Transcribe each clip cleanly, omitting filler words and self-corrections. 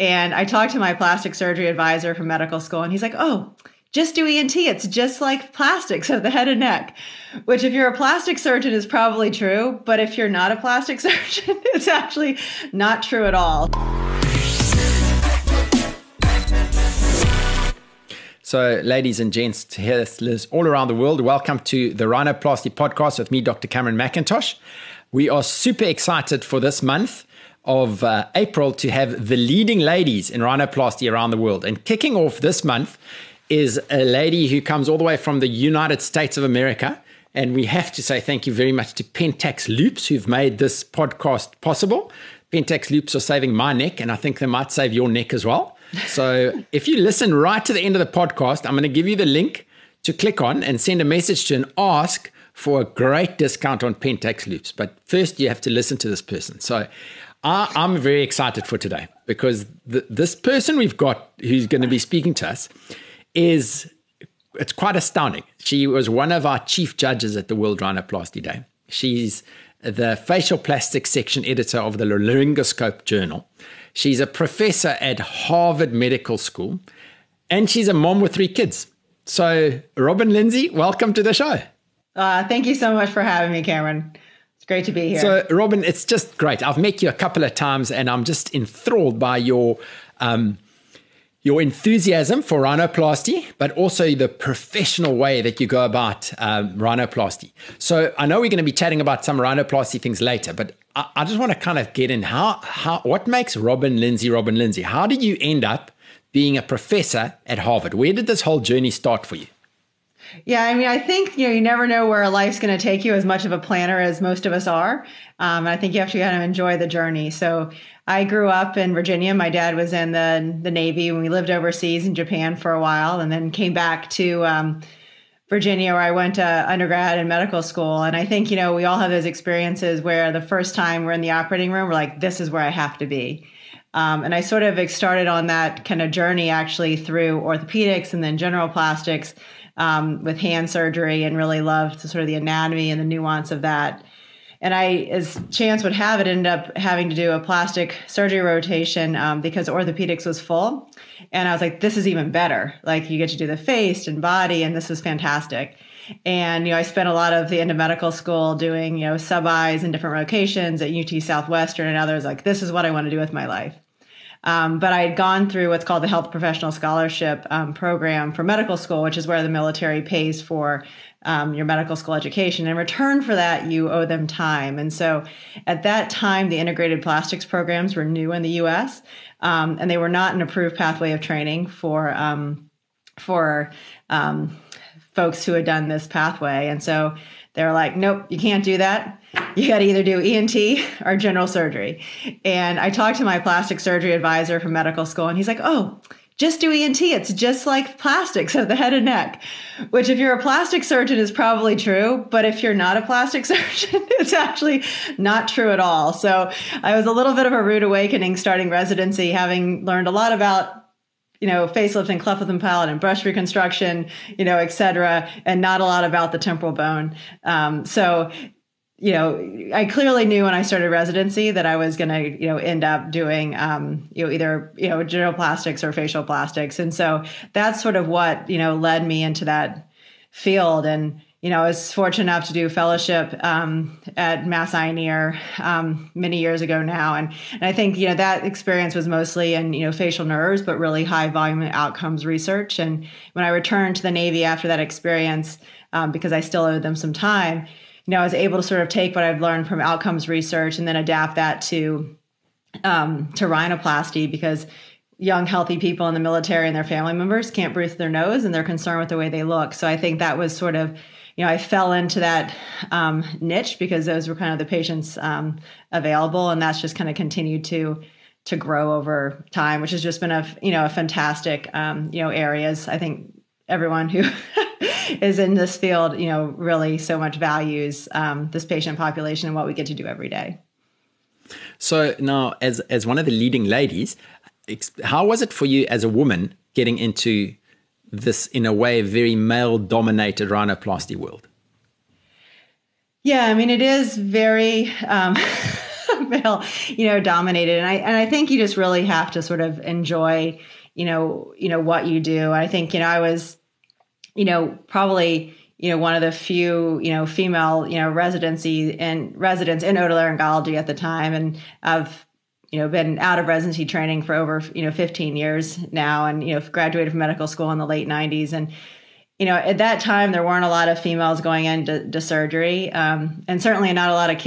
And I talked to my plastic surgery advisor from medical school, and he's like, oh, just do ENT. It's just like plastics of the head and neck, which if you're a plastic surgeon is probably true. But if you're not a plastic surgeon, it's actually not true at all. So ladies and gents, listeners all around the world, welcome to the Rhinoplasty Podcast with me, Dr. Cameron McIntosh. We are super excited for this month of April to have the leading ladies in rhinoplasty around the world. And kicking off this month is a lady who comes all the way from the United States of America. And we have to say thank you very much to Pentax Loops, who've made this podcast possible. Pentax Loops are saving my neck, and I think they might save your neck as well. So if you listen right to the end of the podcast, I'm going to give you the link to click on and send a message to and ask for a great discount on Pentax Loops. But first, you have to listen to this person. So I'm very excited for today because this person we've got who's going to be speaking to us it's quite astounding. She was one of our chief judges at the World Rhinoplasty Day. She's the facial plastics section editor of the Laryngoscope Journal. She's a professor at Harvard Medical School, and she's a mom with 3 kids. So, Robin Lindsay, welcome to the show. Thank you so much for having me, Cameron. It's great to be here. So, Robin, it's just great. I've met you a couple of times, and I'm just enthralled by your enthusiasm for rhinoplasty, but also the professional way that you go about rhinoplasty. So I know we're going to be chatting about some rhinoplasty things later, but I just want to kind of get in what makes Robin Lindsay, Robin Lindsay? How did you end up being a professor at Harvard? Where did this whole journey start for you? Yeah, I mean, I think, you never know where life's going to take you, as much of a planner as most of us are. I think you have to kind of enjoy the journey. So I grew up in Virginia. My dad was in the Navy, and we lived overseas in Japan for a while, and then came back to Virginia, where I went to undergrad and medical school. And I think, we all have those experiences where the first time we're in the operating room, we're like, this is where I have to be. And I sort of started on that kind of journey actually through orthopedics and then general plastics, with hand surgery, and really loved sort of the anatomy and the nuance of that. And I, as chance would have it, ended up having to do a plastic surgery rotation because orthopedics was full. And I was like, this is even better. Like, you get to do the face and body, and this was fantastic. And, I spent a lot of the end of medical school doing, sub-eyes in different locations at UT Southwestern and others. Like, this is what I want to do with my life. But I had gone through what's called the Health Professional Scholarship Program for medical school, which is where the military pays for your medical school education. In return for that, you owe them time. And so at that time, the integrated plastics programs were new in the U.S., and they were not an approved pathway of training for folks who had done this pathway. And so they were like, nope, you can't do that. You got to either do ENT or general surgery. And I talked to my plastic surgery advisor from medical school, and he's like, oh, just do ENT. It's just like plastics of the head and neck, which if you're a plastic surgeon is probably true. But if you're not a plastic surgeon, it's actually not true at all. So I was a little bit of a rude awakening starting residency, having learned a lot about facelift and cleft lip and palate and brush reconstruction, et cetera, and not a lot about the temporal bone. So, I clearly knew when I started residency that I was going to, end up doing, either, general plastics or facial plastics. And so that's sort of what, led me into that field. And, I was fortunate enough to do fellowship at Mass Eye and Ear many years ago now. And I think, that experience was mostly in, facial nerves, but really high volume outcomes research. And when I returned to the Navy after that experience, because I still owed them some time, I was able to sort of take what I've learned from outcomes research and then adapt that to rhinoplasty, because young, healthy people in the military and their family members can't breathe their nose, and they're concerned with the way they look. So I think that was sort of, I fell into that niche because those were kind of the patients available. And that's just kind of continued to grow over time, which has just been a fantastic, areas. I think everyone who is in this field, really so much values this patient population and what we get to do every day. So now as one of the leading ladies, how was it for you as a woman getting into this, in a way, very male-dominated rhinoplasty world? Yeah, I mean, it is very feel, dominated. And I think you just really have to sort of enjoy, what you do. I think, I was, probably, one of the few, female, residents in otolaryngology at the time. And I've, been out of residency training for over, 15 years now, and, graduated from medical school in the late 90s. And, at that time, there weren't a lot of females going into surgery, and certainly not a lot of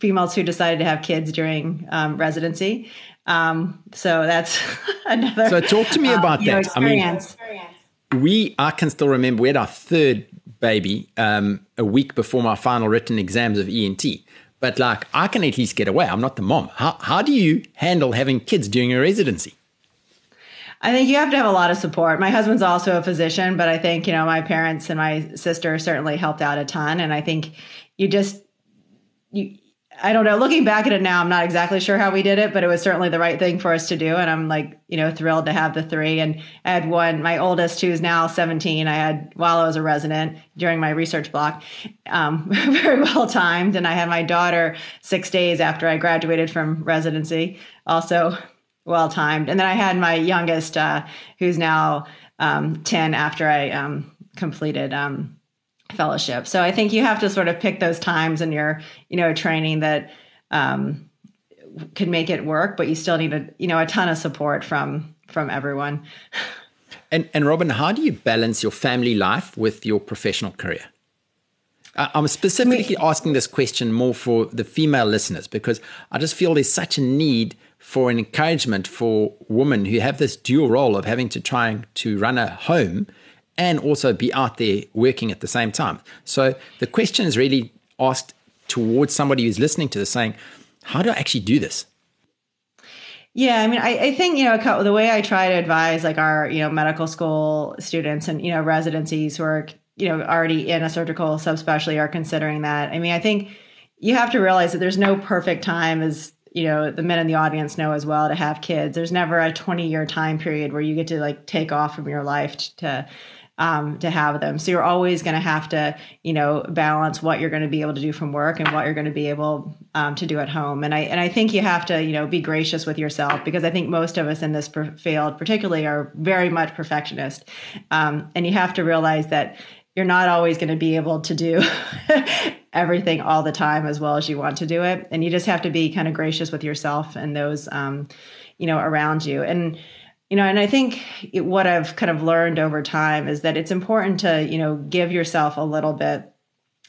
females who decided to have kids during residency. So that's another. So talk to me about that. Experience. I can still remember we had our third baby a week before my final written exams of ENT. But like, I can at least get away. I'm not the mom. How do you handle having kids during a residency? I think you have to have a lot of support. My husband's also a physician, but I think, my parents and my sister certainly helped out a ton. And I think I don't know, looking back at it now, I'm not exactly sure how we did it, but it was certainly the right thing for us to do. And I'm like, thrilled to have the three. And I had one, my oldest, who's now 17, I had while I was a resident during my research block, very well timed. And I had my daughter 6 days after I graduated from residency, also well-timed. And then I had my youngest, who's now 10, after I completed fellowship. So I think you have to sort of pick those times in your, training that can make it work, but you still need a ton of support from everyone. And Robin, how do you balance your family life with your professional career? I'm specifically asking this question more for the female listeners, because I just feel there's such a need for an encouragement for women who have this dual role of having to trying to run a home and also be out there working at the same time. So the question is really asked towards somebody who's listening to this saying, how do I actually do this? Yeah, I mean, I think, the way I try to advise like our, medical school students and, residencies who are, already in a surgical subspecialty are considering that. I mean, I think you have to realize that there's no perfect time, as the men in the audience know as well, to have kids. There's never a 20-year time period where you get to like take off from your life to have them. So you're always going to have to, balance what you're going to be able to do from work and what you're going to be able to do at home. And I think you have to, be gracious with yourself, because I think most of us in this field particularly are very much perfectionist. And you have to realize that you're not always going to be able to do everything all the time as well as you want to do it. And you just have to be kind of gracious with yourself and those, around you. And, and I think what I've kind of learned over time is that it's important to, give yourself a little bit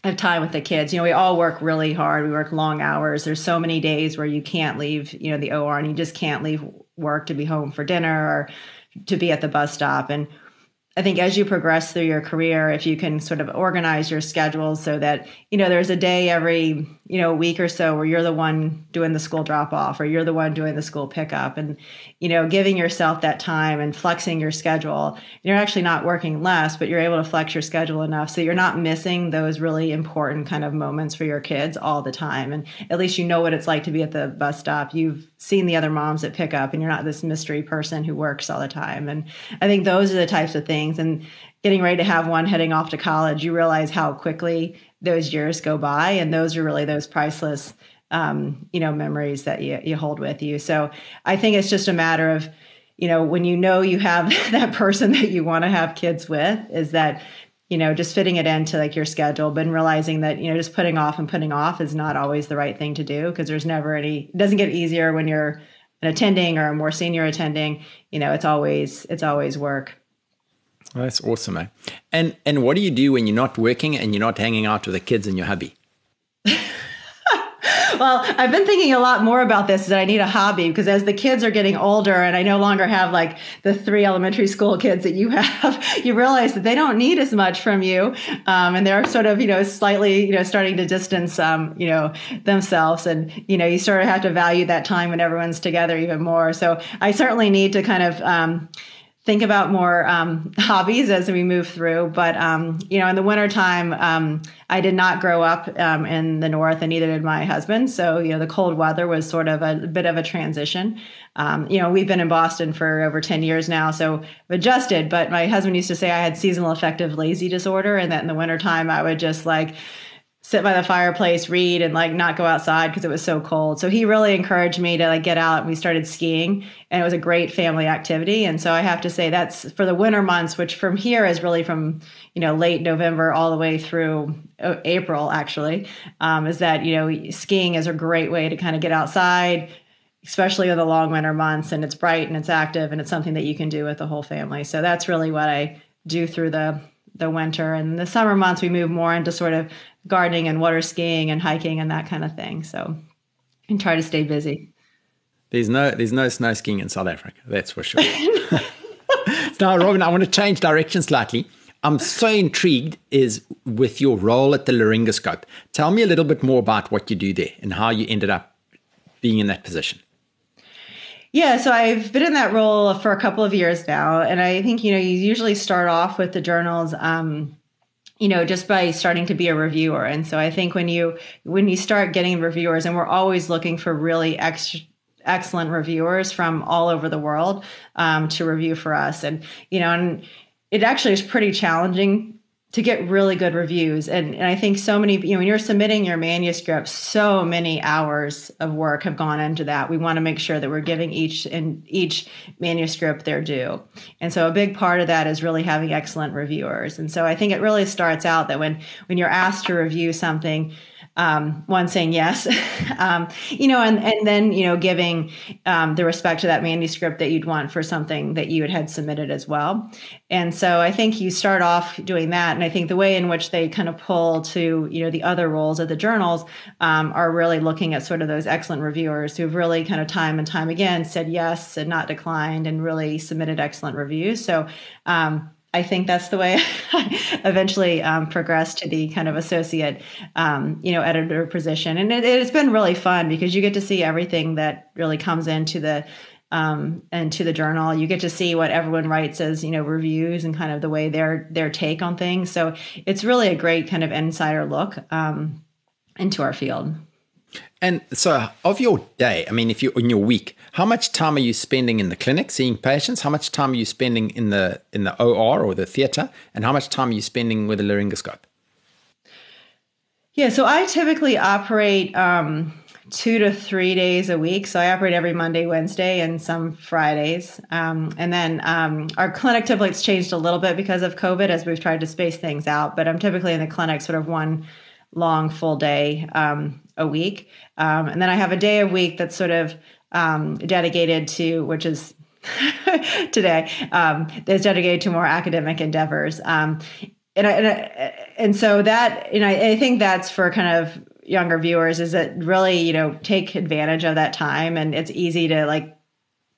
of time with the kids. We all work really hard. We work long hours. There's so many days where you can't leave, the OR, and you just can't leave work to be home for dinner or to be at the bus stop. And I think as you progress through your career, if you can sort of organize your schedules so that, there's a day every, week or so where you're the one doing the school drop off or you're the one doing the school pickup, and, giving yourself that time and flexing your schedule. You're actually not working less, but you're able to flex your schedule enough so you're not missing those really important kind of moments for your kids all the time. And at least you know what it's like to be at the bus stop. You've seen the other moms at pickup, and you're not this mystery person who works all the time. And I think those are the types of things. And getting ready to have one heading off to college, you realize how quickly those years go by. And those are really those priceless, memories that you hold with you. So I think it's just a matter of, when you know you have that person that you want to have kids with, is that, just fitting it into like your schedule, but realizing that, just putting off is not always the right thing to do, because there's never any, it doesn't get easier when you're an attending or a more senior attending, it's always work. Well, that's awesome, man. And what do you do when you're not working and you're not hanging out with the kids and your hubby? Well, I've been thinking a lot more about this, that I need a hobby, because as the kids are getting older and I no longer have like the three elementary school kids that you have, you realize that they don't need as much from you. And they're sort of, slightly, starting to distance, themselves. And, you sort of have to value that time when everyone's together even more. So I certainly need to kind of, think about more hobbies as we move through. But, in the wintertime, I did not grow up in the north, and neither did my husband. So, the cold weather was sort of a bit of a transition. We've been in Boston for over 10 years now, so I've adjusted. But my husband used to say I had seasonal affective lazy disorder, and that in the wintertime I would just like sit by the fireplace, read, and like not go outside because it was so cold. So he really encouraged me to like get out, and we started skiing, and it was a great family activity. And so I have to say that's for the winter months, which from here is really from, you know, late November all the way through April, actually, is that, you know, skiing is a great way to kind of get outside, especially in the long winter months, and it's bright and it's active and it's something that you can do with the whole family. So that's really what I do through the winter. And the summer months, we move more into sort of gardening and water skiing and hiking and that kind of thing. So and try to stay busy. There's no snow skiing in South Africa, that's for sure. Now, Robin, I want to change direction slightly. I'm so intrigued is with your role at the Laryngoscope. Tell me a little bit more about what you do there and how you ended up being in that position. Yeah, so I've been in that role for a couple of years now. And I think, you know, you usually start off with the journals, you know, just by starting to be a reviewer. And so I think when you start getting reviewers, and we're always looking for really excellent reviewers from all over the world to review for us. And, you know, and it actually is pretty challenging to get really good reviews. And I think so many, you know, when you're submitting your manuscript, so many hours of work have gone into that. We want to make sure that we're giving each manuscript their due. And so a big part of that is really having excellent reviewers. And so I think it really starts out that when you're asked to review something, one saying yes, you know, and then, you know, giving the respect to that manuscript that you'd want for something that you had submitted as well. And so I think you start off doing that. And I think the way in which they kind of pull to, you know, the other roles of the journals are really looking at sort of those excellent reviewers who've really kind of time and time again said yes and not declined and really submitted excellent reviews. So I think that's the way I eventually progressed to the kind of associate, you know, editor position. And it's been really fun because you get to see everything that really comes into the journal. You get to see what everyone writes as, you know, reviews and kind of the way their take on things. So it's really a great kind of insider look into our field. And so of your day, I mean, if you're in your week, how much time are you spending in the clinic seeing patients? How much time are you spending in the OR or the theater? And how much time are you spending with the laryngoscope? Yeah, so I typically operate 2 to 3 days a week. So I operate every Monday, Wednesday, and some Fridays. And then our clinic typically it's changed a little bit because of COVID as we've tried to space things out. But I'm typically in the clinic sort of one long full day a week. And then I have a day a week that's sort of dedicated to, which is today, that's dedicated to more academic endeavors. And so that, you know, I think that's for kind of younger viewers is that really, you know, take advantage of that time. And it's easy to like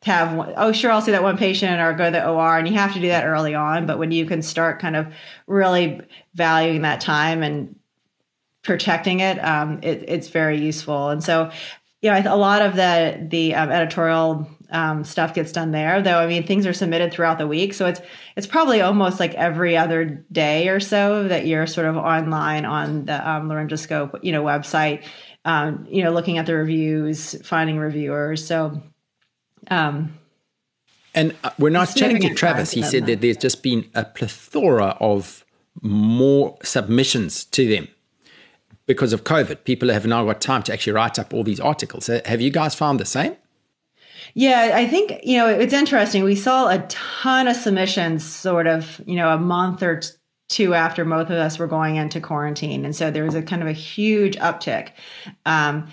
have, I'll see that one patient or go to the OR, and you have to do that early on. But when you can start kind of really valuing that time and protecting it, it's very useful. And so, you know, a lot of the editorial stuff gets done there, though. I mean, things are submitted throughout the week. So it's probably almost like every other day or so that you're sort of online on the Laryngoscope, you know, website, you know, looking at the reviews, finding reviewers. So, and we're not chatting to Travis. He said that there's just been a plethora of more submissions to them. Because of COVID, people have now got time to actually write up all these articles. Have you guys found the same? Yeah, I think, you know, it's interesting. We saw a ton of submissions sort of, you know, a month or two after most of us were going into quarantine. And so there was a kind of a huge uptick at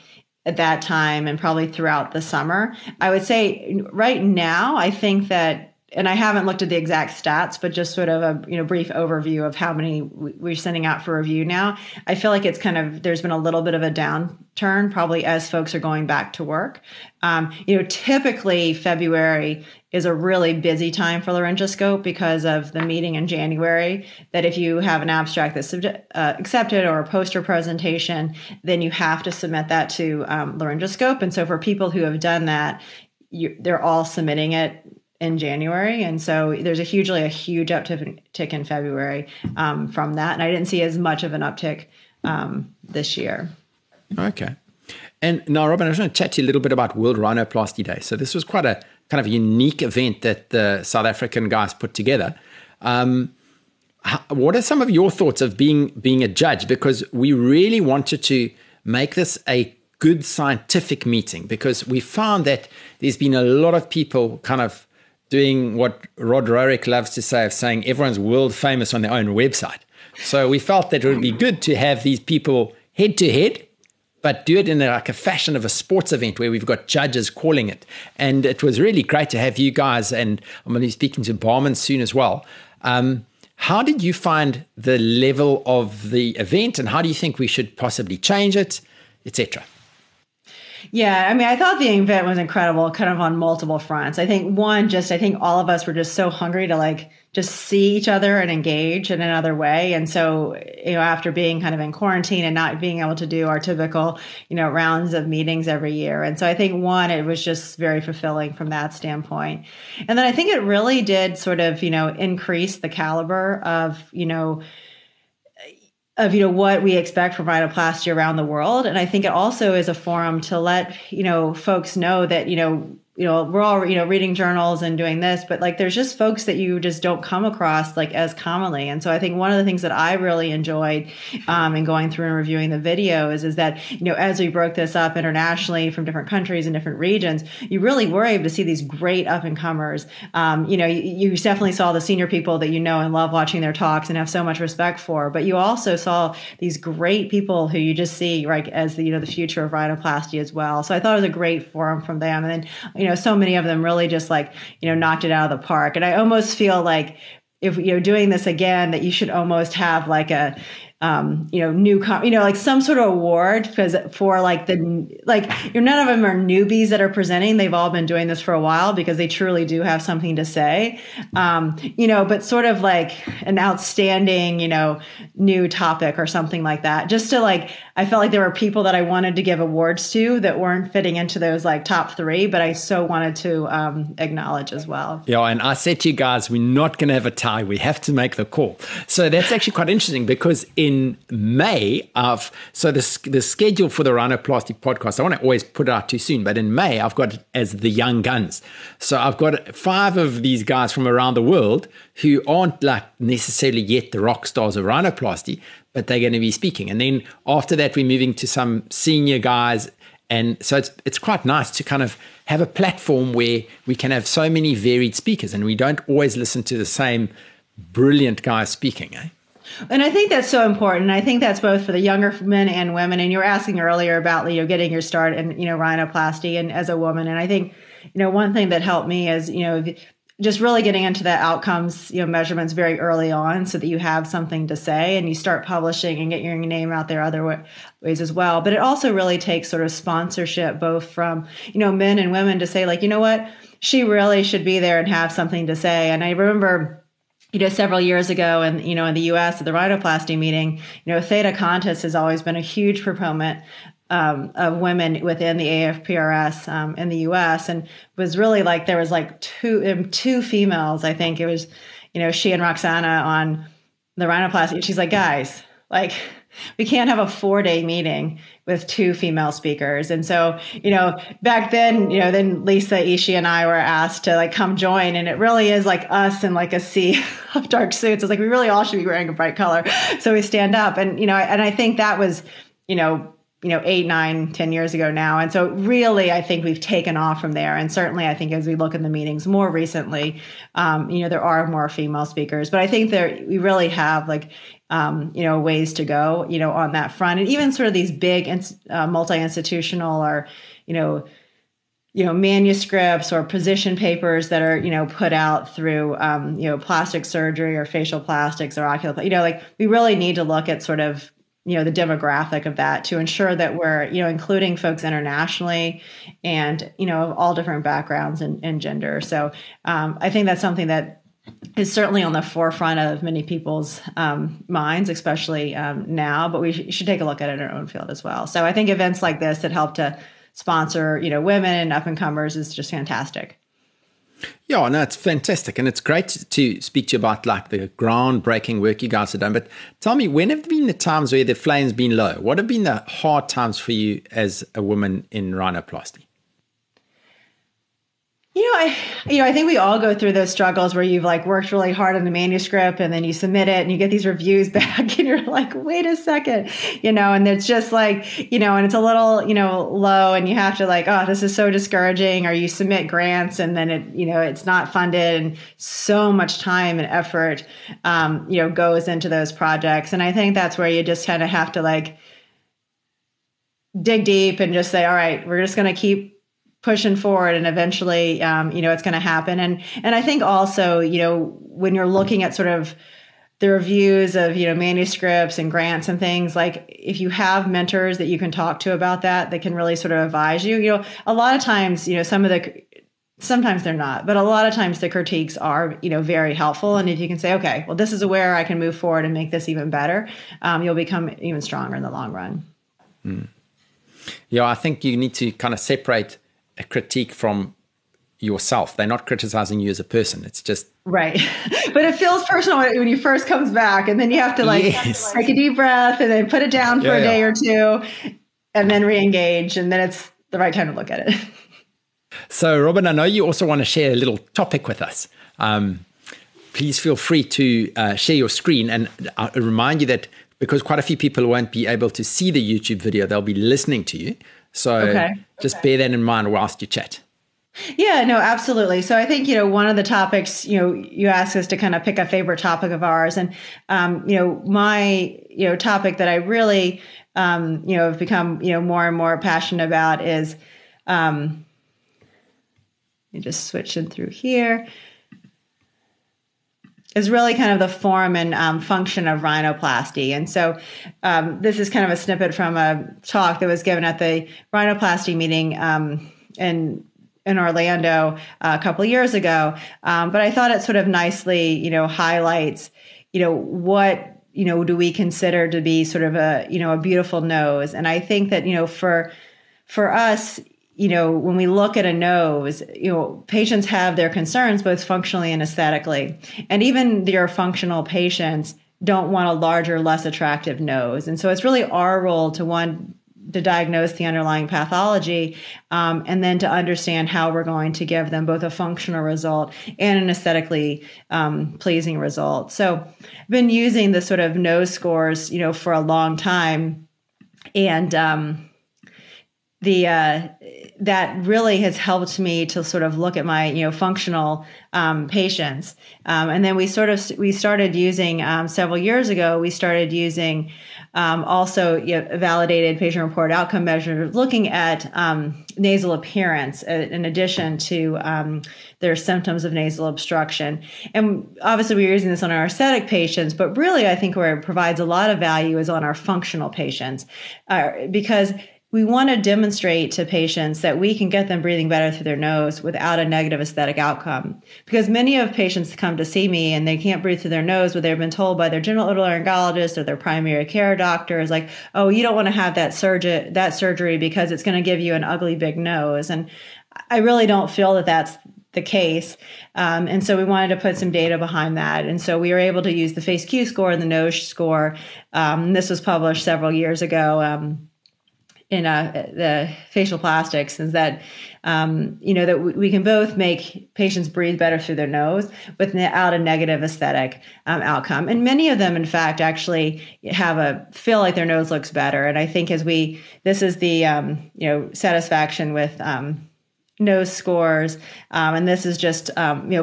that time and probably throughout the summer. I would say right now, I think that, and I haven't looked at the exact stats, but just sort of a, you know, brief overview of how many we're sending out for review now. I feel like it's kind of, there's been a little bit of a downturn probably as folks are going back to work. You know, typically February is a really busy time for Laryngoscope because of the meeting in January, that if you have an abstract that's accepted or a poster presentation, then you have to submit that to Laryngoscope. And so for people who have done that, they're all submitting it in January. And so there's a huge uptick in February from that. And I didn't see as much of an uptick this year. Okay. And now, Robin, I just want to chat to you a little bit about World Rhinoplasty Day. So this was quite a kind of unique event that the South African guys put together. What are some of your thoughts of being a judge? Because we really wanted to make this a good scientific meeting, because we found that there's been a lot of people kind of doing what Rod Rohrich loves to say of saying everyone's world famous on their own website. So we felt that it would be good to have these people head to head, but do it in like a fashion of a sports event where we've got judges calling it. And it was really great to have you guys, and I'm going to be speaking to Barman soon as well. How did you find the level of the event, and how do you think we should possibly change it, etc.? Yeah, I mean, I thought the event was incredible, kind of on multiple fronts. I think one, just I think all of us were just so hungry to like just see each other and engage in another way. And so, you know, after being kind of in quarantine and not being able to do our typical, you know, rounds of meetings every year. And so I think one, it was just very fulfilling from that standpoint. And then I think it really did sort of, you know, increase the caliber of what we expect from rhinoplasty around the world. And I think it also is a forum to let, you know, folks know that, you know, we're all, you know, reading journals and doing this, but like, there's just folks that you just don't come across like as commonly. And so I think one of the things that I really enjoyed in going through and reviewing the videos is that, you know, as we broke this up internationally from different countries and different regions, you really were able to see these great up and comers. You definitely saw the senior people that you know and love watching their talks and have so much respect for, but you also saw these great people who you just see like as the, you know, the future of rhinoplasty as well. So I thought it was a great forum from them. And then, you know, so many of them really just like, you know, knocked it out of the park. And I almost feel like if you're doing this again, that you should almost have like a, like some sort of award because for like none of them are newbies that are presenting. They've all been doing this for a while because they truly do have something to say, but sort of like an outstanding, you know, new topic or something like that, just to like, I felt like there were people that I wanted to give awards to that weren't fitting into those like top three, but I so wanted to acknowledge as well. Yeah, and I said to you guys, we're not going to have a tie. We have to make the call. So that's actually quite interesting because in May the schedule for the Rhinoplasty Podcast, I want to always put it out too soon, but in May I've got as the young guns. So I've got 5 of these guys from around the world who aren't like necessarily yet the rock stars of rhinoplasty, but they're going to be speaking. And then after that, we're moving to some senior guys. And so it's quite nice to kind of have a platform where we can have so many varied speakers and we don't always listen to the same brilliant guy speaking, eh? And I think that's so important. I think that's both for the younger men and women. And you were asking earlier about, you know, getting your start in, you know, rhinoplasty and as a woman. And I think, you know, one thing that helped me is, you know, just really getting into the outcomes, you know, measurements very early on so that you have something to say and you start publishing and get your name out there other ways as well. But it also really takes sort of sponsorship, both from, you know, men and women to say like, you know what, she really should be there and have something to say. And I remember, you know, several years ago and, you know, in the U.S. at the rhinoplasty meeting, you know, Theta Contest has always been a huge proponent of women within the AFPRS in the U.S. and was really like there was like two females. I think it was, you know, she and Roxana on the rhinoplasty. She's like, guys, like we can't have a 4-day meeting with 2 female speakers. And so, you know, back then, you know, then Lisa, Ishii, and I were asked to like come join. And it really is like us in like a sea of dark suits. It's like, we really all should be wearing a bright color. So we stand up and, you know, and I think that was, you know, 8, 9, 10 years ago now. And so really, I think we've taken off from there. And certainly, I think as we look in the meetings more recently, you know, there are more female speakers, but I think that we really have like, you know, ways to go, you know, on that front. And even sort of these big multi-institutional or, you know, manuscripts or position papers that are, you know, put out through, you know, plastic surgery or facial plastics or ocular, you know, like we really need to look at sort of, you know, the demographic of that to ensure that we're, you know, including folks internationally and, you know, of all different backgrounds and gender. So I think that's something that is certainly on the forefront of many people's minds, especially now, but we should take a look at it in our own field as well. So I think events like this that help to sponsor, you know, women and up-and-comers is just fantastic. Yeah, no, it's fantastic. And it's great to speak to you about like the groundbreaking work you guys have done. But tell me, when have been the times where the flame's been low? What have been the hard times for you as a woman in rhinoplasty? I think we all go through those struggles where you've like worked really hard on the manuscript and then you submit it and you get these reviews back and you're like, wait a second, and it's just like, and it's a little, low, and you have to like, oh, this is so discouraging. Or you submit grants and then it, it's not funded, and so much time and effort, goes into those projects. And I think that's where you just kind of have to like dig deep and just say, all right, we're just going to keep pushing forward, and eventually, it's going to happen. And I think also, when you're looking at sort of the reviews of, manuscripts and grants and things, like if you have mentors that you can talk to about that, that can really sort of advise you, a lot of times, sometimes they're not, but a lot of times the critiques are, very helpful. And if you can say, okay, well, this is where I can move forward and make this even better, you'll become even stronger in the long run. Mm. Yeah. I think you need to kind of separate a critique from yourself. They're not criticizing you as a person. It's just right. But it feels personal when you first comes back, and then you have to like, yes, take a deep breath and then put it down for a day or two, and then re-engage. And then it's the right time to look at it. So Robin, I know you also want to share a little topic with us. Please feel free to share your screen, and I remind you that because quite a few people won't be able to see the YouTube video, they'll be listening to you. So just bear that in mind whilst you chat. Yeah, no, absolutely. So I think, one of the topics, you asked us to kind of pick a favorite topic of ours. And, my, topic that I really, have become, more and more passionate about is, let me just switch in through here, is really kind of the form and function of rhinoplasty. And so this is kind of a snippet from a talk that was given at the rhinoplasty meeting in Orlando a couple of years ago. But I thought it sort of nicely, highlights, what, do we consider to be sort of a, a beautiful nose. And I think that, for us, when we look at a nose, patients have their concerns both functionally and aesthetically. And even your functional patients don't want a larger, less attractive nose. And so it's really our role to to diagnose the underlying pathology, and then to understand how we're going to give them both a functional result and an aesthetically pleasing result. So I've been using the sort of nose scores, for a long time. And that really has helped me to sort of look at my, functional patients. And then we started using several years ago, we started using also validated patient reported outcome measures, looking at nasal appearance in addition to their symptoms of nasal obstruction. And obviously we're using this on our aesthetic patients, but really I think where it provides a lot of value is on our functional patients, because we want to demonstrate to patients that we can get them breathing better through their nose without a negative aesthetic outcome. Because many of patients come to see me and they can't breathe through their nose, but they've been told by their general otolaryngologist or their primary care doctor is like, oh, you don't want to have that surgery because it's going to give you an ugly big nose. And I really don't feel that that's the case. And so we wanted to put some data behind that. And so we were able to use the FACE-Q score and the nose score. This was published several years ago. In the facial plastics, is that, that we can both make patients breathe better through their nose without a negative aesthetic outcome. And many of them, in fact, actually feel like their nose looks better. And I think this is the, satisfaction with nose scores. And this is just,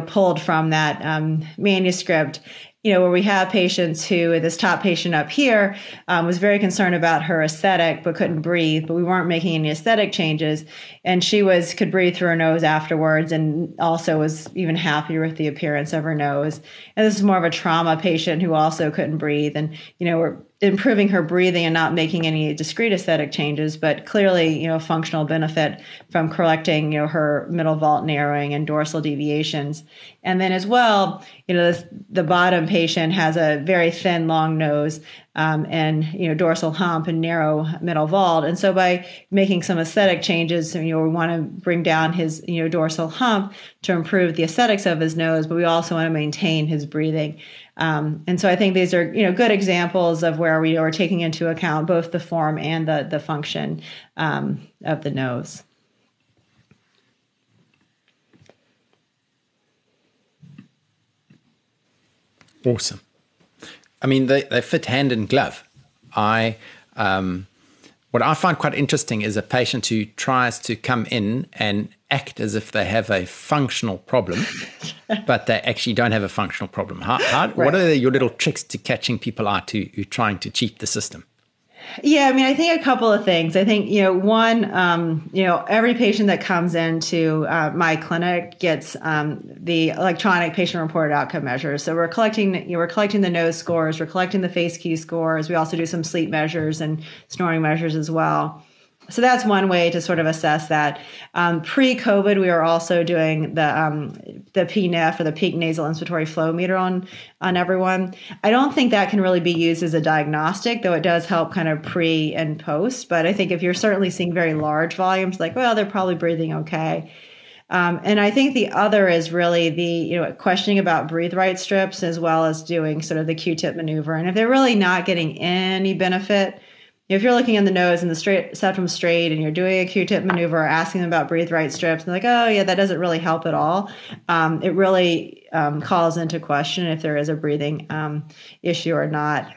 pulled from that manuscript, where we have patients who, this top patient up here, was very concerned about her aesthetic but couldn't breathe, but we weren't making any aesthetic changes. And she could breathe through her nose afterwards, and also was even happier with the appearance of her nose. And this is more of a trauma patient who also couldn't breathe. And, we're improving her breathing and not making any discrete aesthetic changes, but clearly, functional benefit from correcting, her middle vault narrowing and dorsal deviations. And then as well, the bottom patient has a very thin, long nose, and, dorsal hump and narrow middle vault. And so by making some aesthetic changes, we want to bring down his, dorsal hump to improve the aesthetics of his nose, but we also want to maintain his breathing. And so I think these are, good examples of where we are taking into account both the form and the function of the nose. Awesome. I mean, they fit hand in glove. What I find quite interesting is a patient who tries to come in and act as if they have a functional problem, but they actually don't have a functional problem. Right. What are your little tricks to catching people out who are trying to cheat the system? Yeah, I mean, I think a couple of things. I think, one, every patient that comes into my clinic gets the electronic patient-reported outcome measures. So we're collecting the nose scores, we're collecting the FACE-Q scores. We also do some sleep measures and snoring measures as well. So that's one way to sort of assess that. Pre-COVID, we were also doing the PNF, or the peak nasal inspiratory flow meter, on everyone. I don't think that can really be used as a diagnostic, though it does help kind of pre and post. But I think if you're certainly seeing very large volumes, they're probably breathing okay. And I think the other is really the, questioning about breathe right strips, as well as doing sort of the Q-tip maneuver. And if they're really not getting any benefit, if you're looking in the nose and the septum straight and you're doing a Q-tip maneuver or asking them about breathe right strips, and they're like, oh, yeah, that doesn't really help at all, it really calls into question if there is a breathing issue or not.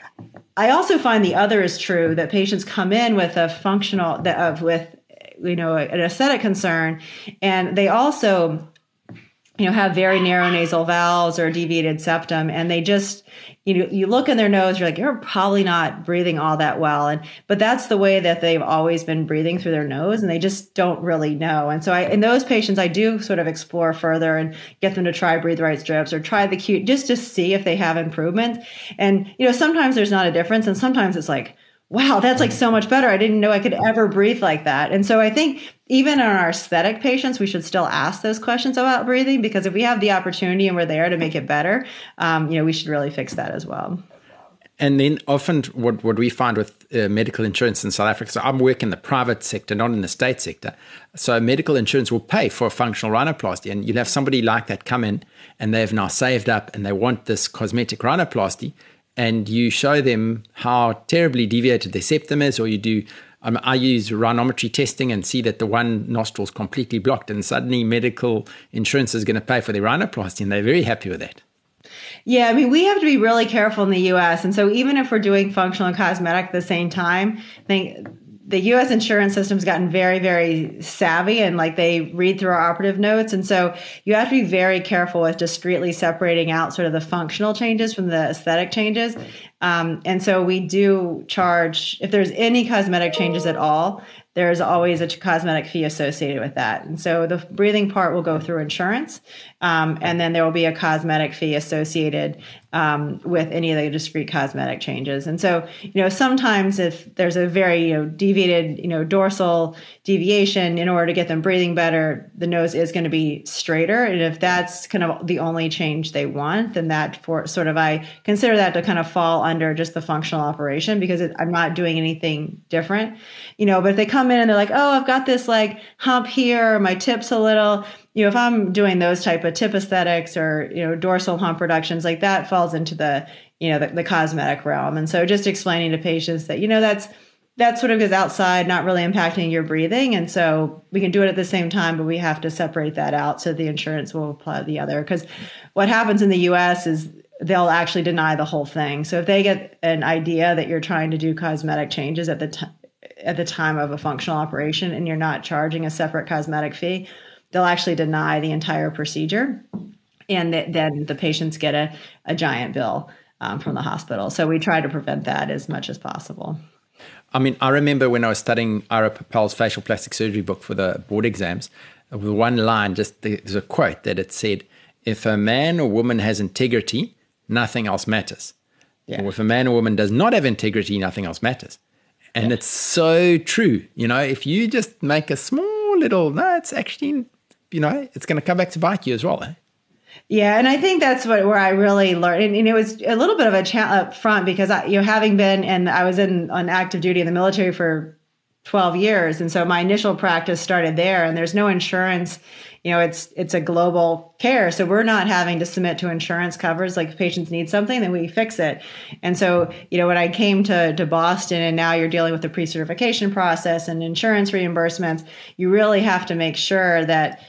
I also find the other is true, that patients come in with a functional, an aesthetic concern, and they also have very narrow nasal valves or deviated septum, and they just, you look in their nose, you're like, you're probably not breathing all that well. But that's the way that they've always been breathing through their nose, and they just don't really know. And so in those patients, I do sort of explore further and get them to try breathe right strips or try the Q just to see if they have improvement. And, sometimes there's not a difference, and sometimes it's like, wow, that's so much better. I didn't know I could ever breathe like that. And so I think even on our aesthetic patients, we should still ask those questions about breathing, because if we have the opportunity and we're there to make it better, we should really fix that as well. And then often what we find with medical insurance in South Africa, so I work in the private sector, not in the state sector. So medical insurance will pay for a functional rhinoplasty, and you'll have somebody like that come in and they've now saved up and they want this cosmetic rhinoplasty. And you show them how terribly deviated their septum is, or you do, I use rhinometry testing and see that the one nostril is completely blocked, and suddenly medical insurance is going to pay for their rhinoplasty, and they're very happy with that. Yeah, I mean, we have to be really careful in the U.S. And so even if we're doing functional and cosmetic at the same time, I think the U.S. insurance system's gotten very, very savvy, and they read through our operative notes. And so you have to be very careful with discreetly separating out sort of the functional changes from the aesthetic changes. And so we do charge, if there's any cosmetic changes at all, there's always a cosmetic fee associated with that. And so the breathing part will go through insurance, and then there will be a cosmetic fee associated with any of the discrete cosmetic changes. And so, sometimes if there's a very, deviated, dorsal deviation, in order to get them breathing better, the nose is going to be straighter. And if that's kind of the only change they want, then that I consider that to kind of fall under just the functional operation, because I'm not doing anything different, but if they come in and they're like, oh, I've got this hump here, my tip's a little, if I'm doing those type of tip aesthetics or, dorsal hump reductions, that falls into the, the cosmetic realm. And so just explaining to patients that, that sort of goes outside, not really impacting your breathing. And so we can do it at the same time, but we have to separate that out so the insurance will apply the other. Because what happens in the US is they'll actually deny the whole thing. So if they get an idea that you're trying to do cosmetic changes at the time of a functional operation, and you're not charging a separate cosmetic fee, they'll actually deny the entire procedure. And then the patients get a giant bill from the hospital. So we try to prevent that as much as possible. I mean, I remember when I was studying Ira Papel's facial plastic surgery book for the board exams, with one line, there's a quote that it said, if a man or woman has integrity, nothing else matters. Yeah. Or if a man or woman does not have integrity, nothing else matters. And it's so true. If you just make a small little, no, it's actually, it's going to come back to bite you as well. Eh? Yeah. And I think that's where I really learned. And it was a little bit of a challenge up front, because I was on active duty in the military for 12 years. And so my initial practice started there, and there's no insurance. It's a global care. So we're not having to submit to insurance covers. If patients need something, then we fix it. And so, when I came to Boston, and now you're dealing with the pre-certification process and insurance reimbursements, you really have to make sure that,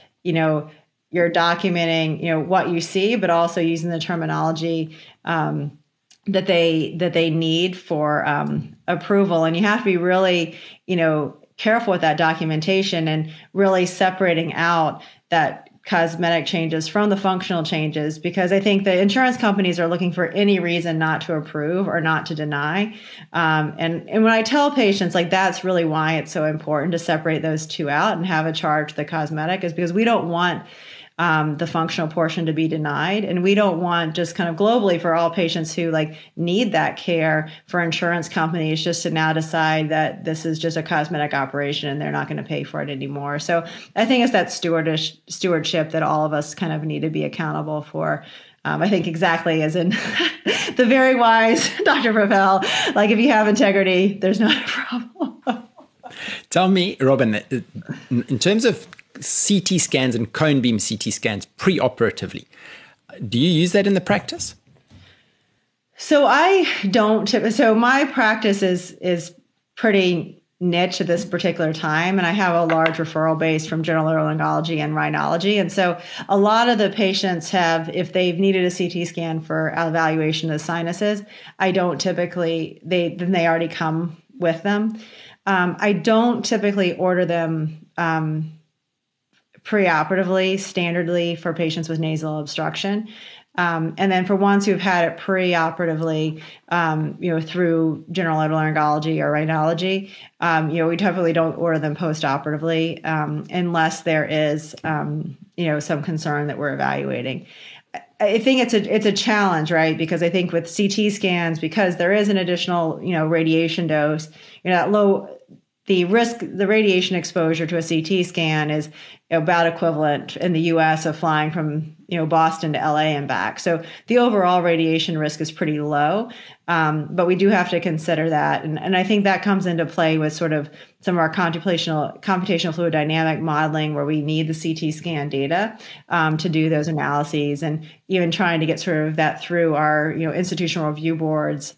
you're documenting, you know, what you see, but also using the terminology that they need for approval. And you have to be really, you know, careful with that documentation and really separating out that cosmetic changes from the functional changes, because I think the insurance companies are looking for any reason not to approve or not to deny. And when I tell patients, like, that's really why it's so important to separate those two out and have a charge for the cosmetic, is because we don't want the functional portion to be denied. And we don't want, just kind of globally, for all patients who like need that care, for insurance companies just to now decide that this is just a cosmetic operation and they're not going to pay for it anymore. So I think it's that stewardship that all of us kind of need to be accountable for. I think exactly as in the very wise Dr. Ravel, like, if you have integrity, there's not a problem. Tell me, Robin, in terms of CT scans and cone beam CT scans preoperatively, do you use that in the practice? So I don't. So my practice is pretty niche at this particular time, and I have a large referral base from general laryngology and rhinology. And so a lot of the patients have, if they've needed a CT scan for evaluation of the sinuses, I don't typically. They already come with them. I don't typically order them preoperatively, standardly, for patients with nasal obstruction. And then for ones who've had it preoperatively, through general laryngology or rhinology, we typically don't order them postoperatively unless there is, some concern that we're evaluating. I think it's a challenge, right? Because I think with CT scans, because there is an additional, radiation dose, that low. The radiation exposure to a CT scan is about equivalent in the U.S. of flying from, Boston to L.A. and back. So the overall radiation risk is pretty low, but we do have to consider that. And I think that comes into play with sort of some of our computational fluid dynamic modeling, where we need the CT scan data to do those analyses, and even trying to get sort of that through our, institutional review boards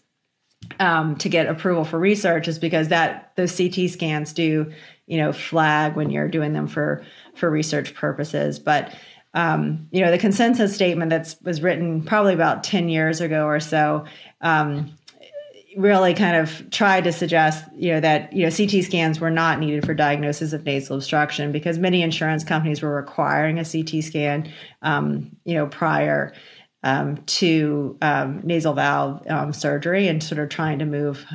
to get approval for research, is because those CT scans do, flag when you're doing them for research purposes. But, the consensus statement was written probably about 10 years ago or so, really kind of tried to suggest, that, CT scans were not needed for diagnosis of nasal obstruction, because many insurance companies were requiring a CT scan, prior to nasal valve surgery, and sort of trying to move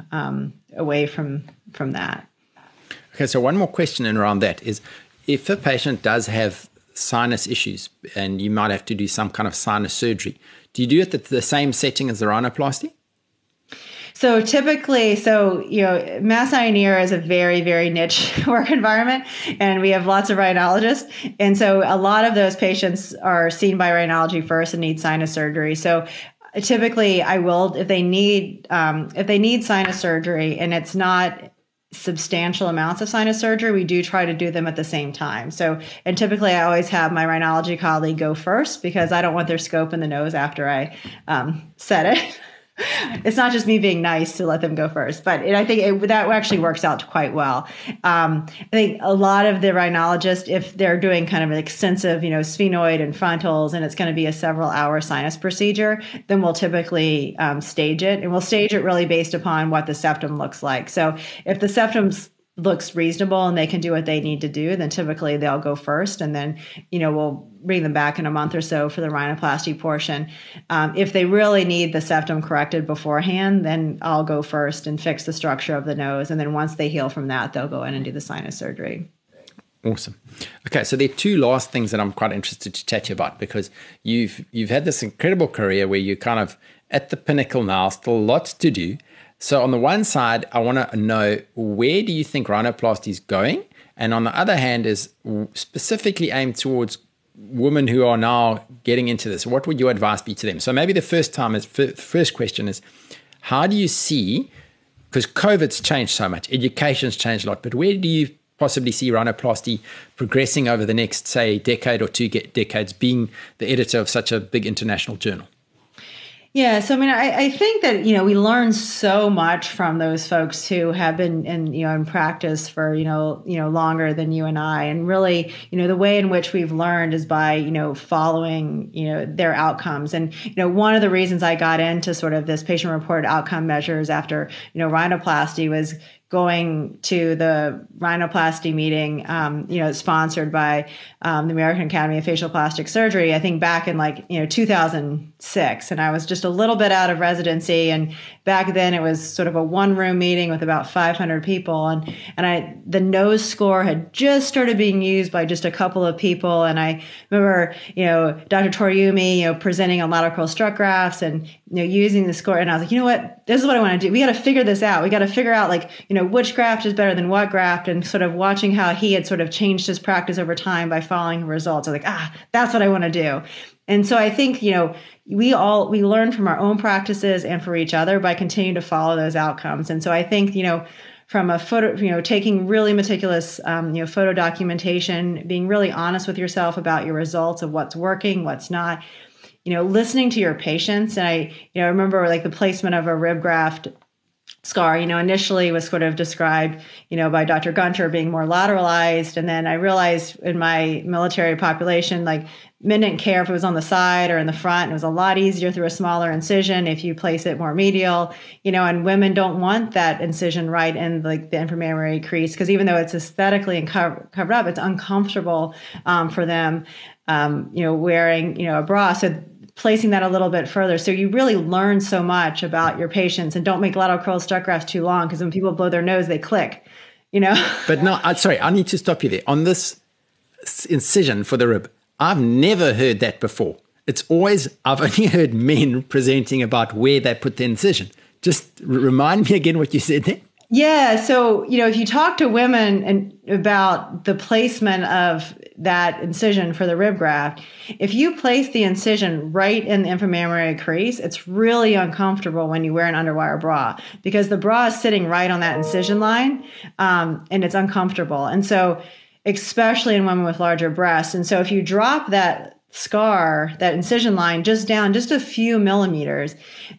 away from that. Okay, so one more question in around that is, if a patient does have sinus issues and you might have to do some kind of sinus surgery, do you do it at the same setting as the rhinoplasty? So typically, Mass Eye and Ear is a very, very niche work environment, and we have lots of rhinologists. And so a lot of those patients are seen by rhinology first and need sinus surgery. So typically I will, if they need sinus surgery and it's not substantial amounts of sinus surgery, we do try to do them at the same time. So, and typically I always have my rhinology colleague go first, because I don't want their scope in the nose after I set it. It's not just me being nice to let them go first, but I think that actually works out quite well. I think a lot of the rhinologists, if they're doing kind of an extensive, sphenoid and frontals, and it's going to be a several-hour sinus procedure, then we'll typically stage it, and we'll stage it really based upon what the septum looks like. So if the septum looks reasonable and they can do what they need to do, then typically they'll go first, and then, we'll bring them back in a month or so for the rhinoplasty portion. If they really need the septum corrected beforehand, then I'll go first and fix the structure of the nose. And then once they heal from that, they'll go in and do the sinus surgery. Awesome. Okay, so there are two last things that I'm quite interested to chat to you about, because you've had this incredible career where you're kind of at the pinnacle now, still lots to do. So on the one side, I want to know, where do you think rhinoplasty is going? And on the other hand, is specifically aimed towards women who are now getting into this. What would your advice be to them? So maybe the first question is, how do you see, because COVID's changed so much, education's changed a lot, but where do you possibly see rhinoplasty progressing over the next, say, decade or two decades, being the editor of such a big international journal? Yeah. So, I mean, I think that, you know, we learn so much from those folks who have been in, you know, in practice for, you know, longer than you and I. And really, you know, the way in which we've learned is by, you know, following, you know, their outcomes. And, you know, one of the reasons I got into sort of this patient reported outcome measures after, you know, rhinoplasty was going to the rhinoplasty meeting, you know, sponsored by the American Academy of Facial Plastic Surgery, I think back in like, you know, 2006. And I was just a little bit out of residency. And back then it was sort of a one-room meeting with about 500 people. And the nose score had just started being used by just a couple of people. And I remember, you know, Dr. Toriumi, you know, presenting on lateral strut grafts and, you know, using the score. And I was like, you know what, this is what I want to do. We got to figure this out. We got to figure out, like, you know, which graft is better than what graft, and sort of watching how he had sort of changed his practice over time by following results. I was like, that's what I want to do. And so I think, you know, we learn from our own practices and for each other by continuing to follow those outcomes. And so I think, you know, from a photo, you know, taking really meticulous, you know, photo documentation, being really honest with yourself about your results of what's working, what's not, you know, listening to your patients. And I remember like the placement of a rib graft scar, you know, initially was sort of described, you know, by Dr. Gunter being more lateralized. And then I realized in my military population, like, men didn't care if it was on the side or in the front. It was a lot easier through a smaller incision if you place it more medial, you know, and women don't want that incision right in like the inframammary crease, because even though it's aesthetically and covered up, it's uncomfortable for them, you know, wearing, you know, a bra. So placing that a little bit further. So you really learn so much about your patients, and don't make lateral curl strut grafts too long, because when people blow their nose, they click, you know. But no, sorry, I need to stop you there. On this incision for the rib, I've never heard that before. It's always, I've only heard men presenting about where they put the incision. Just remind me again what you said there. Yeah. So, you know, if you talk to women about the placement of that incision for the rib graft, if you place the incision right in the inframammary crease, it's really uncomfortable when you wear an underwire bra, because the bra is sitting right on that incision line, and it's uncomfortable. And so, especially in women with larger breasts. And so if you drop that scar, that incision line, just down just a few millimeters,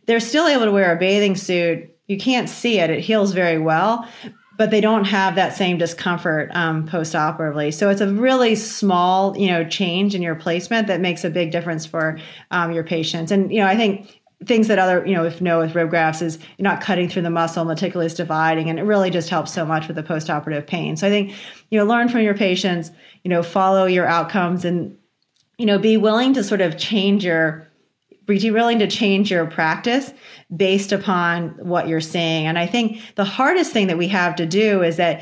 they're still able to wear a bathing suit. You can't see it. It heals very well, but they don't have that same discomfort post-operatively. So it's a really small, you know, change in your placement that makes a big difference for your patients. And, you know, I think things that other, you know, with rib grafts is you're not cutting through the muscle, meticulous dividing, and it really just helps so much with the post-operative pain. So I think, you know, learn from your patients, you know, follow your outcomes, and, you know, be willing to change your practice based upon what you're seeing. And I think the hardest thing that we have to do is that,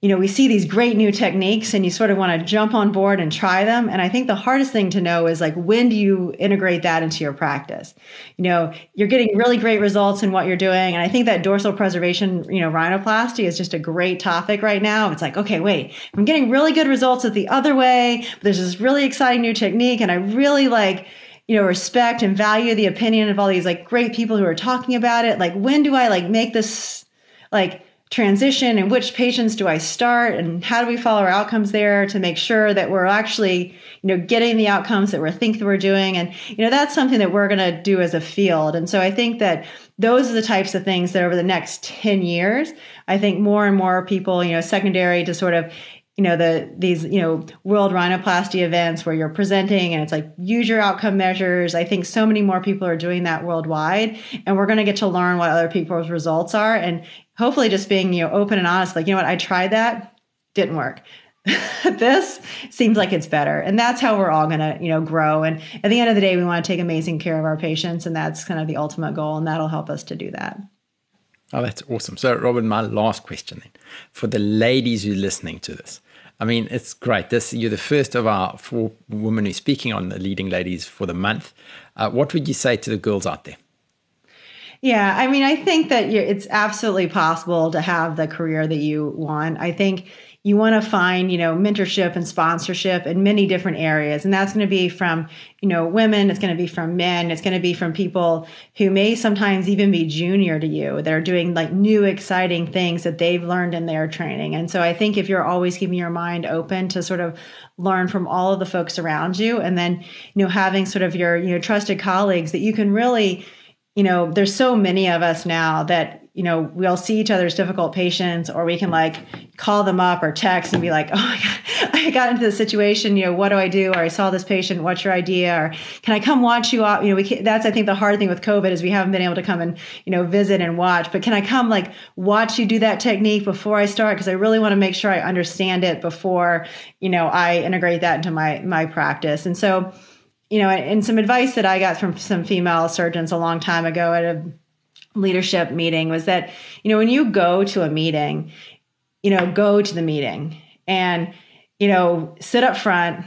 you know, we see these great new techniques and you sort of want to jump on board and try them. And I think the hardest thing to know is, like, when do you integrate that into your practice? You know, you're getting really great results in what you're doing. And I think that dorsal preservation, you know, rhinoplasty is just a great topic right now. It's like, okay, wait, I'm getting really good results at the other way, but there's this really exciting new technique. And I really you know, respect and value the opinion of all these like great people who are talking about it. Like, when do I like make this like transition, and which patients do I start, and how do we follow our outcomes there to make sure that we're actually, you know, getting the outcomes that we think that we're doing. And, you know, that's something that we're going to do as a field. And so I think that those are the types of things that over the next 10 years, I think more and more people, you know, secondary to sort of, you know, these, you know, World Rhinoplasty events where you're presenting and it's like, use your outcome measures. I think so many more people are doing that worldwide, and we're going to get to learn what other people's results are, and hopefully just being, you know, open and honest, like, you know what, I tried that, didn't work. This seems like it's better. And that's how we're all going to, you know, grow. And at the end of the day, we want to take amazing care of our patients, and that's kind of the ultimate goal, and that'll help us to do that. Oh, that's awesome. So, Robin, my last question then, for the ladies who are listening to this. I mean, it's great. You're the first of our 4 women who's speaking on the leading ladies for the month. What would you say to the girls out there? Yeah, I mean, I think that it's absolutely possible to have the career that you want. I think, you want to find, mentorship and sponsorship in many different areas. And that's going to be from, women, it's going to be from men, it's going to be from people who may sometimes even be junior to you. They're doing like new, exciting things that they've learned in their training. And so I think if you're always keeping your mind open to sort of learn from all of the folks around you, and then, having sort of your, trusted colleagues that you can really, there's so many of us now that, we'll see each other's difficult patients, or we can like call them up or text and be like, oh my God, I got into this situation. What do? Or I saw this patient. What's your idea? Or can I come watch you off? That's, I think, the hard thing with COVID is we haven't been able to come and, visit and watch, but can I come like watch you do that technique before I start? Cause I really want to make sure I understand it before, I integrate that into my practice. And so, and some advice that I got from some female surgeons a long time ago at a leadership meeting was that, when you go to a meeting, go to the meeting and, sit up front,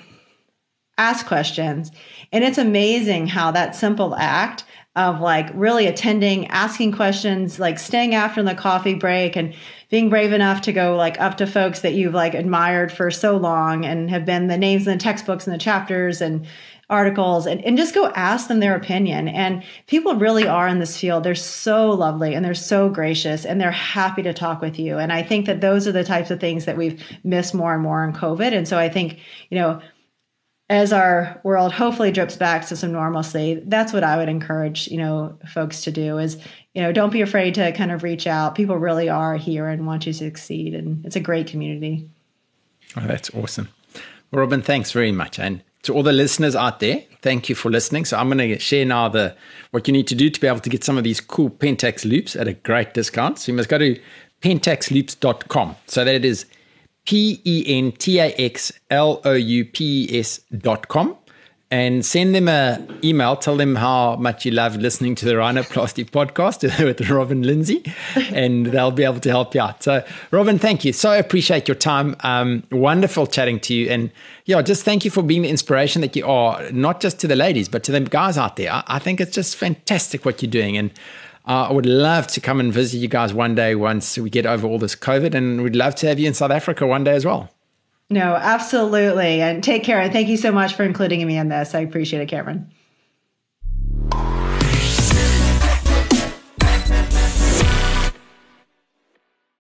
ask questions. And it's amazing how that simple act of like really attending, asking questions, like staying after the coffee break and being brave enough to go like up to folks that you've like admired for so long and have been the names in the textbooks and the chapters and articles, and just go ask them their opinion. And people really are in this field. They're so lovely and they're so gracious and they're happy to talk with you. And I think that those are the types of things that we've missed more and more in COVID. And so I think, as our world hopefully drips back to some normalcy, that's what I would encourage, folks to do is, don't be afraid to kind of reach out. People really are here and want you to succeed. And it's a great community. Oh, that's awesome. Well, Robin, thanks very much. And to all the listeners out there, thank you for listening. So I'm going to share now what you need to do to be able to get some of these cool Pentax Loops at a great discount. So you must go to pentaxloops.com. So that is PENTAXLOUPS.com, and send them an email. Tell them how much you love listening to the Rhinoplasty Podcast with Robin Lindsay, and they'll be able to help you out. So, Robin, thank you. So I appreciate your time. Wonderful chatting to you. And, just thank you for being the inspiration that you are, not just to the ladies, but to the guys out there. I think it's just fantastic what you're doing. And I would love to come and visit you guys one day once we get over all this COVID. And we'd love to have you in South Africa one day as well. No, absolutely. And take care. And thank you so much for including me in this. I appreciate it, Cameron.